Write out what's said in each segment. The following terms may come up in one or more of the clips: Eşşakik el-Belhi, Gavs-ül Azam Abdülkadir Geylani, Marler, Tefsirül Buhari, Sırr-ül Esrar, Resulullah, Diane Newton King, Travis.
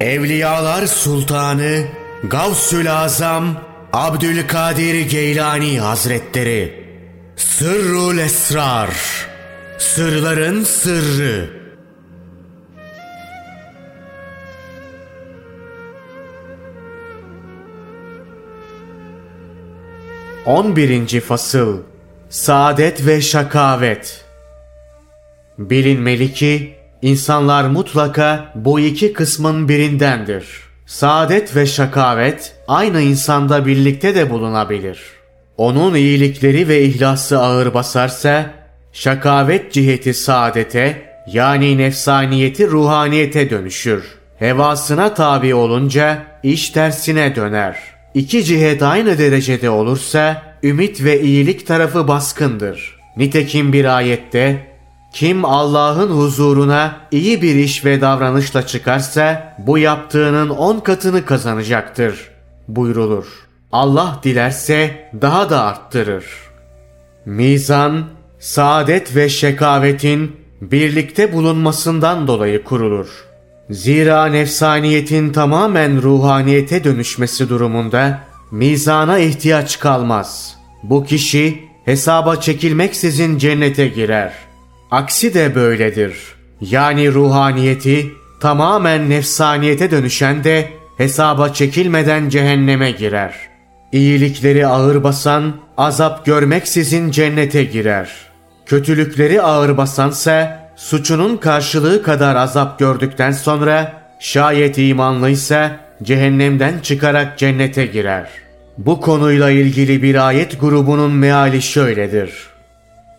Evliyalar Sultanı Gavs-ül Azam Abdülkadir Geylani Hazretleri. Sırr-ül Esrar, sırların sırrı. On birinci fasıl. Saadet ve şakavet. Bilinmeli ki insanlar mutlaka bu iki kısmın birindendir. Saadet ve şakavet aynı insanda birlikte de bulunabilir. Onun iyilikleri ve ihlası ağır basarsa, şakavet ciheti saadete, yani nefsaniyeti ruhaniyete dönüşür. Hevasına tabi olunca iş tersine döner. İki cihet aynı derecede olursa, ümit ve iyilik tarafı baskındır. Nitekim bir ayette, kim Allah'ın huzuruna iyi bir iş ve davranışla çıkarsa, bu yaptığının 10 katını kazanacaktır buyrulur. Allah dilerse daha da arttırır. Mizan, saadet ve şekavetin birlikte bulunmasından dolayı kurulur. Zira nefsaniyetin tamamen ruhaniyete dönüşmesi durumunda mizana ihtiyaç kalmaz. Bu kişi hesaba çekilmeksizin cennete girer. Aksi de böyledir. Yani ruhaniyeti tamamen nefsaniyete dönüşen de hesaba çekilmeden cehenneme girer. İyilikleri ağır basan azap görmeksizin cennete girer. Kötülükleri ağır basansa suçunun karşılığı kadar azap gördükten sonra şayet imanlıysa cehennemden çıkarak cennete girer. Bu konuyla ilgili bir ayet grubunun meali şöyledir.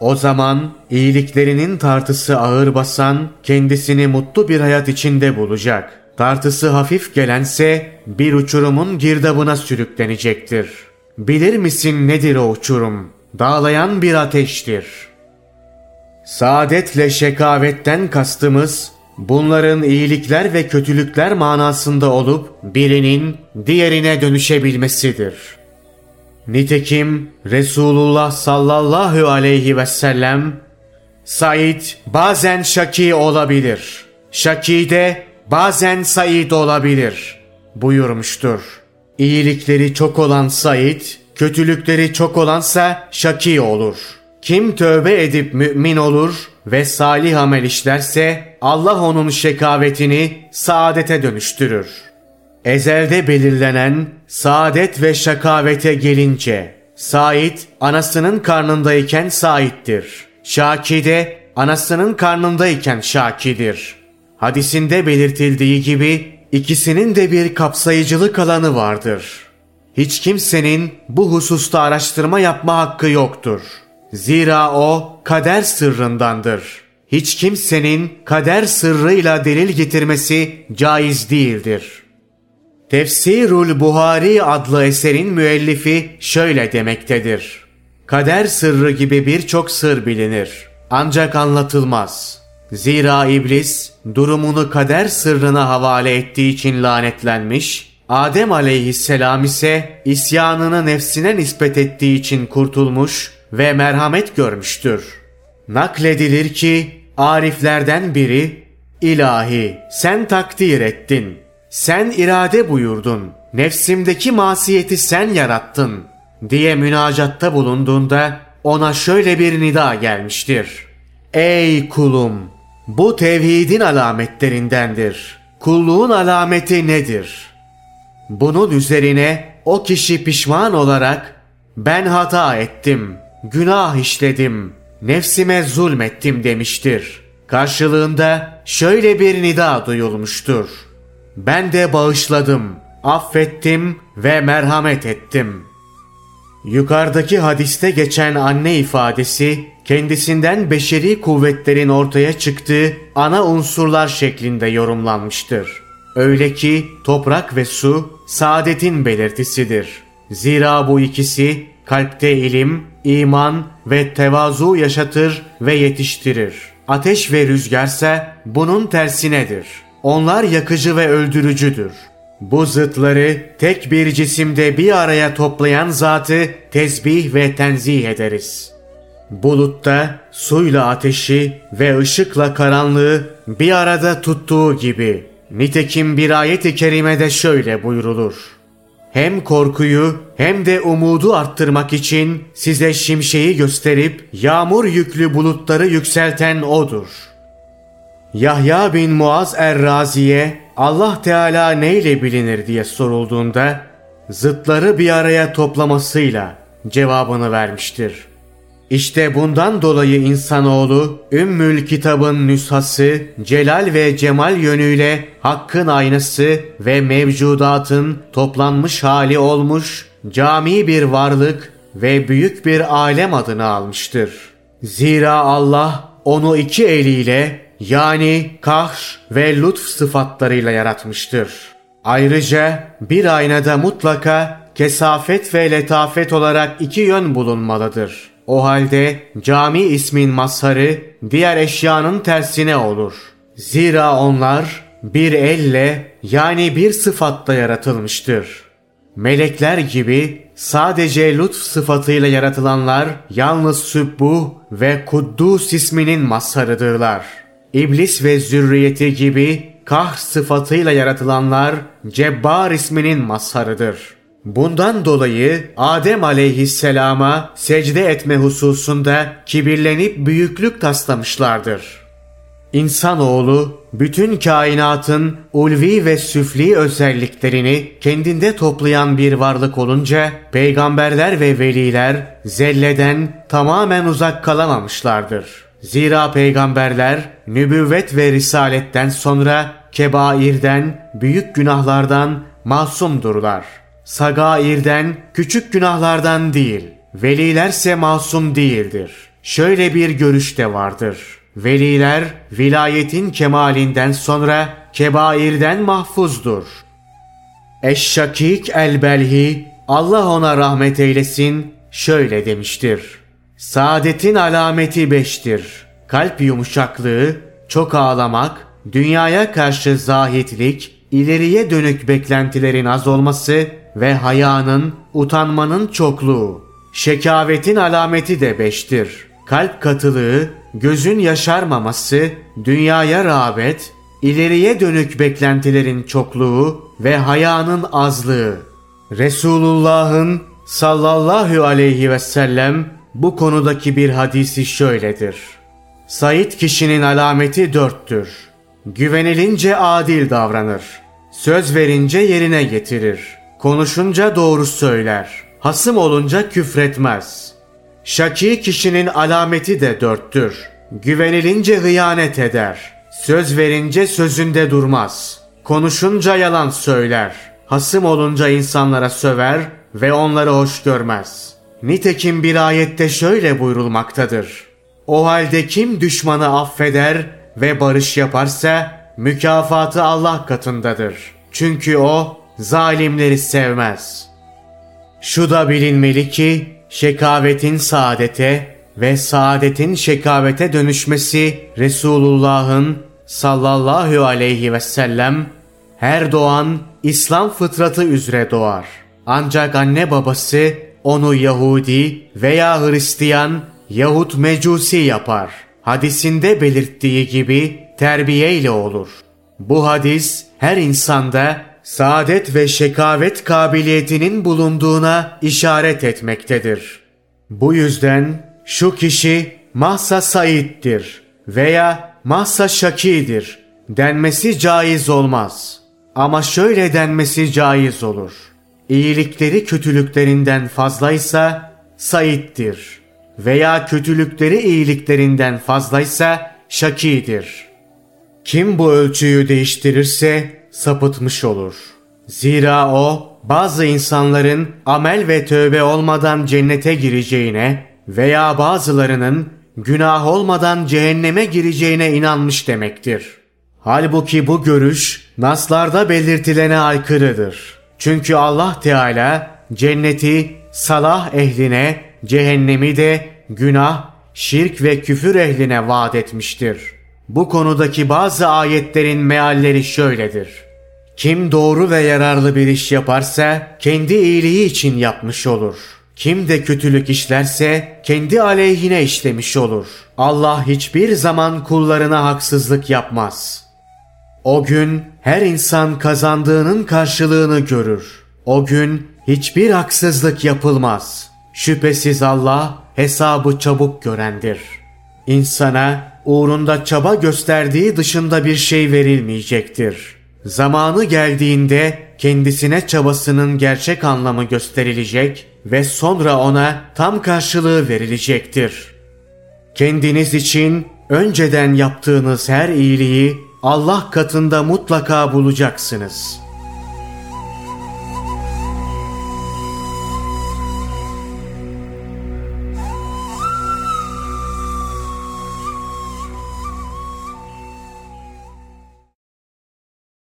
O zaman iyiliklerinin tartısı ağır basan kendisini mutlu bir hayat içinde bulacak. Tartısı hafif gelense bir uçurumun girdabına sürüklenecektir. Bilir misin nedir o uçurum? Dağlayan bir ateştir. Saadetle şekavetten kastımız bunların iyilikler ve kötülükler manasında olup birinin diğerine dönüşebilmesidir. Nitekim Resulullah sallallahu aleyhi ve sellem Said bazen şaki olabilir, şaki de bazen Said olabilir buyurmuştur. İyilikleri çok olan Said, kötülükleri çok olansa şaki olur. Kim tövbe edip mümin olur ve salih amel işlerse Allah onun şekavetini saadete dönüştürür. Ezelde belirlenen saadet ve şakavete gelince, Said anasının karnındayken Said'dir. Şaki de anasının karnındayken Şaki'dir. Hadisinde belirtildiği gibi ikisinin de bir kapsayıcılık alanı vardır. Hiç kimsenin bu hususta araştırma yapma hakkı yoktur. Zira o kader sırrındandır. Hiç kimsenin kader sırrıyla delil getirmesi caiz değildir. Tefsirül Buhari adlı eserin müellifi şöyle demektedir. Kader sırrı gibi birçok sır bilinir. Ancak anlatılmaz. Zira iblis durumunu kader sırrına havale ettiği için lanetlenmiş, Adem aleyhisselam ise isyanını nefsine nispet ettiği için kurtulmuş ve merhamet görmüştür. Nakledilir ki ariflerden biri, ilahi sen takdir ettin. Sen irade buyurdun, nefsimdeki masiyeti sen yarattın diye münacatta bulunduğunda ona şöyle bir nida gelmiştir. Ey kulum! Bu tevhidin alametlerindendir. Kulluğun alameti nedir? Bunun üzerine o kişi pişman olarak ben hata ettim, günah işledim, nefsime zulmettim demiştir. Karşılığında şöyle bir nida duyulmuştur. Ben de bağışladım, affettim ve merhamet ettim. Yukarıdaki hadiste geçen anne ifadesi, kendisinden beşeri kuvvetlerin ortaya çıktığı ana unsurlar şeklinde yorumlanmıştır. Öyle ki toprak ve su, saadetin belirtisidir. Zira bu ikisi, kalpte ilim, iman ve tevazu yaşatır ve yetiştirir. Ateş ve rüzgarsa bunun tersinedir. Onlar yakıcı ve öldürücüdür. Bu zıtları tek bir cisimde bir araya toplayan zatı tesbih ve tenzih ederiz. Bulutta suyla ateşi ve ışıkla karanlığı bir arada tuttuğu gibi Nitekim bir ayet-i kerimede şöyle buyrulur: Hem korkuyu hem de umudu arttırmak için size şimşeği gösterip yağmur yüklü bulutları yükselten O'dur. Yahya bin Muaz Er-Razi'ye Allah Teala neyle bilinir diye sorulduğunda zıtları bir araya toplamasıyla cevabını vermiştir. İşte bundan dolayı insanoğlu Ümmül Kitab'ın nüshası, celal ve cemal yönüyle hakkın aynası ve mevcudatın toplanmış hali olmuş, cami bir varlık ve büyük bir alem adını almıştır. Zira Allah onu iki eliyle, yani kahş ve lütf sıfatlarıyla yaratmıştır. Ayrıca bir aynada mutlaka kesafet ve letafet olarak iki yön bulunmalıdır. O halde cami ismin mazharı diğer eşyanın tersine olur. Zira onlar bir elle, yani bir sıfatla yaratılmıştır. Melekler gibi sadece lütf sıfatıyla yaratılanlar yalnız Sübbuh ve Kuddus isminin mazharıdırlar. İblis ve zürriyeti gibi Kahr sıfatıyla yaratılanlar Cebbar isminin mazharıdır. Bundan dolayı Adem aleyhisselama secde etme hususunda kibirlenip büyüklük taslamışlardır. İnsanoğlu bütün kainatın ulvi ve süfli özelliklerini kendinde toplayan bir varlık olunca peygamberler ve veliler zelleden tamamen uzak kalamamışlardır. Zira peygamberler nübüvvet ve risaletten sonra kebairden, büyük günahlardan masumdurlar. Sagairden, küçük günahlardan değil. Velilerse masum değildir. Şöyle bir görüş de vardır: Veliler vilayetin kemalinden sonra kebairden mahfuzdur. Eşşakik el-Belhi, Allah ona rahmet eylesin, şöyle demiştir: Saadetin alameti 5'tir. Kalp yumuşaklığı, çok ağlamak, dünyaya karşı zahitlik, ileriye dönük beklentilerin az olması ve hayanın, utanmanın çokluğu. Şekavetin alameti de 5'tir. Kalp katılığı, gözün yaşarmaması, dünyaya rağbet, ileriye dönük beklentilerin çokluğu ve hayanın azlığı. Resulullah'ın sallallahu aleyhi ve sellem bu konudaki bir hadisi şöyledir: Sait kişinin alameti 4'tür. Güvenilince adil davranır. Söz verince yerine getirir. Konuşunca doğru söyler. Hasım olunca küfretmez. Şaki kişinin alameti de 4'tür. Güvenilince hıyanet eder. Söz verince sözünde durmaz. Konuşunca yalan söyler. Hasım olunca insanlara söver ve onları hoş görmez. Nitekim bir ayette şöyle buyrulmaktadır: O halde kim düşmanı affeder ve barış yaparsa mükafatı Allah katındadır. Çünkü o zalimleri sevmez. Şu da bilinmeli ki şekavetin saadete ve saadetin şekavete dönüşmesi Resulullah'ın sallallahu aleyhi ve sellem her doğan İslam fıtratı üzere doğar. Ancak anne babası onu Yahudi veya Hristiyan yahut Mecusi yapar. Hadisinde belirttiği gibi terbiyeyle olur. Bu hadis her insanda saadet ve şekavet kabiliyetinin bulunduğuna işaret etmektedir. Bu yüzden şu kişi mahsa saittir veya mahsa şakidir denmesi caiz olmaz. Ama şöyle denmesi caiz olur: İyilikleri kötülüklerinden fazlaysa saittir veya kötülükleri iyiliklerinden fazlaysa şakidir. Kim bu ölçüyü değiştirirse sapıtmış olur. Zira o bazı insanların amel ve tövbe olmadan cennete gireceğine veya bazılarının günah olmadan cehenneme gireceğine inanmış demektir. Halbuki bu görüş naslarda belirtilene aykırıdır. Çünkü Allah Teala cenneti salah ehline, cehennemi de günah, şirk ve küfür ehline vaat etmiştir. Bu konudaki bazı ayetlerin mealleri şöyledir: Kim doğru ve yararlı bir iş yaparsa kendi iyiliği için yapmış olur. Kim de kötülük işlerse kendi aleyhine işlemiş olur. Allah hiçbir zaman kullarına haksızlık yapmaz. O gün her insan kazandığının karşılığını görür. O gün hiçbir haksızlık yapılmaz. Şüphesiz Allah hesabı çabuk görendir. İnsana uğrunda çaba gösterdiği dışında bir şey verilmeyecektir. Zamanı geldiğinde kendisine çabasının gerçek anlamı gösterilecek ve sonra ona tam karşılığı verilecektir. Kendiniz için önceden yaptığınız her iyiliği Allah katında mutlaka bulacaksınız.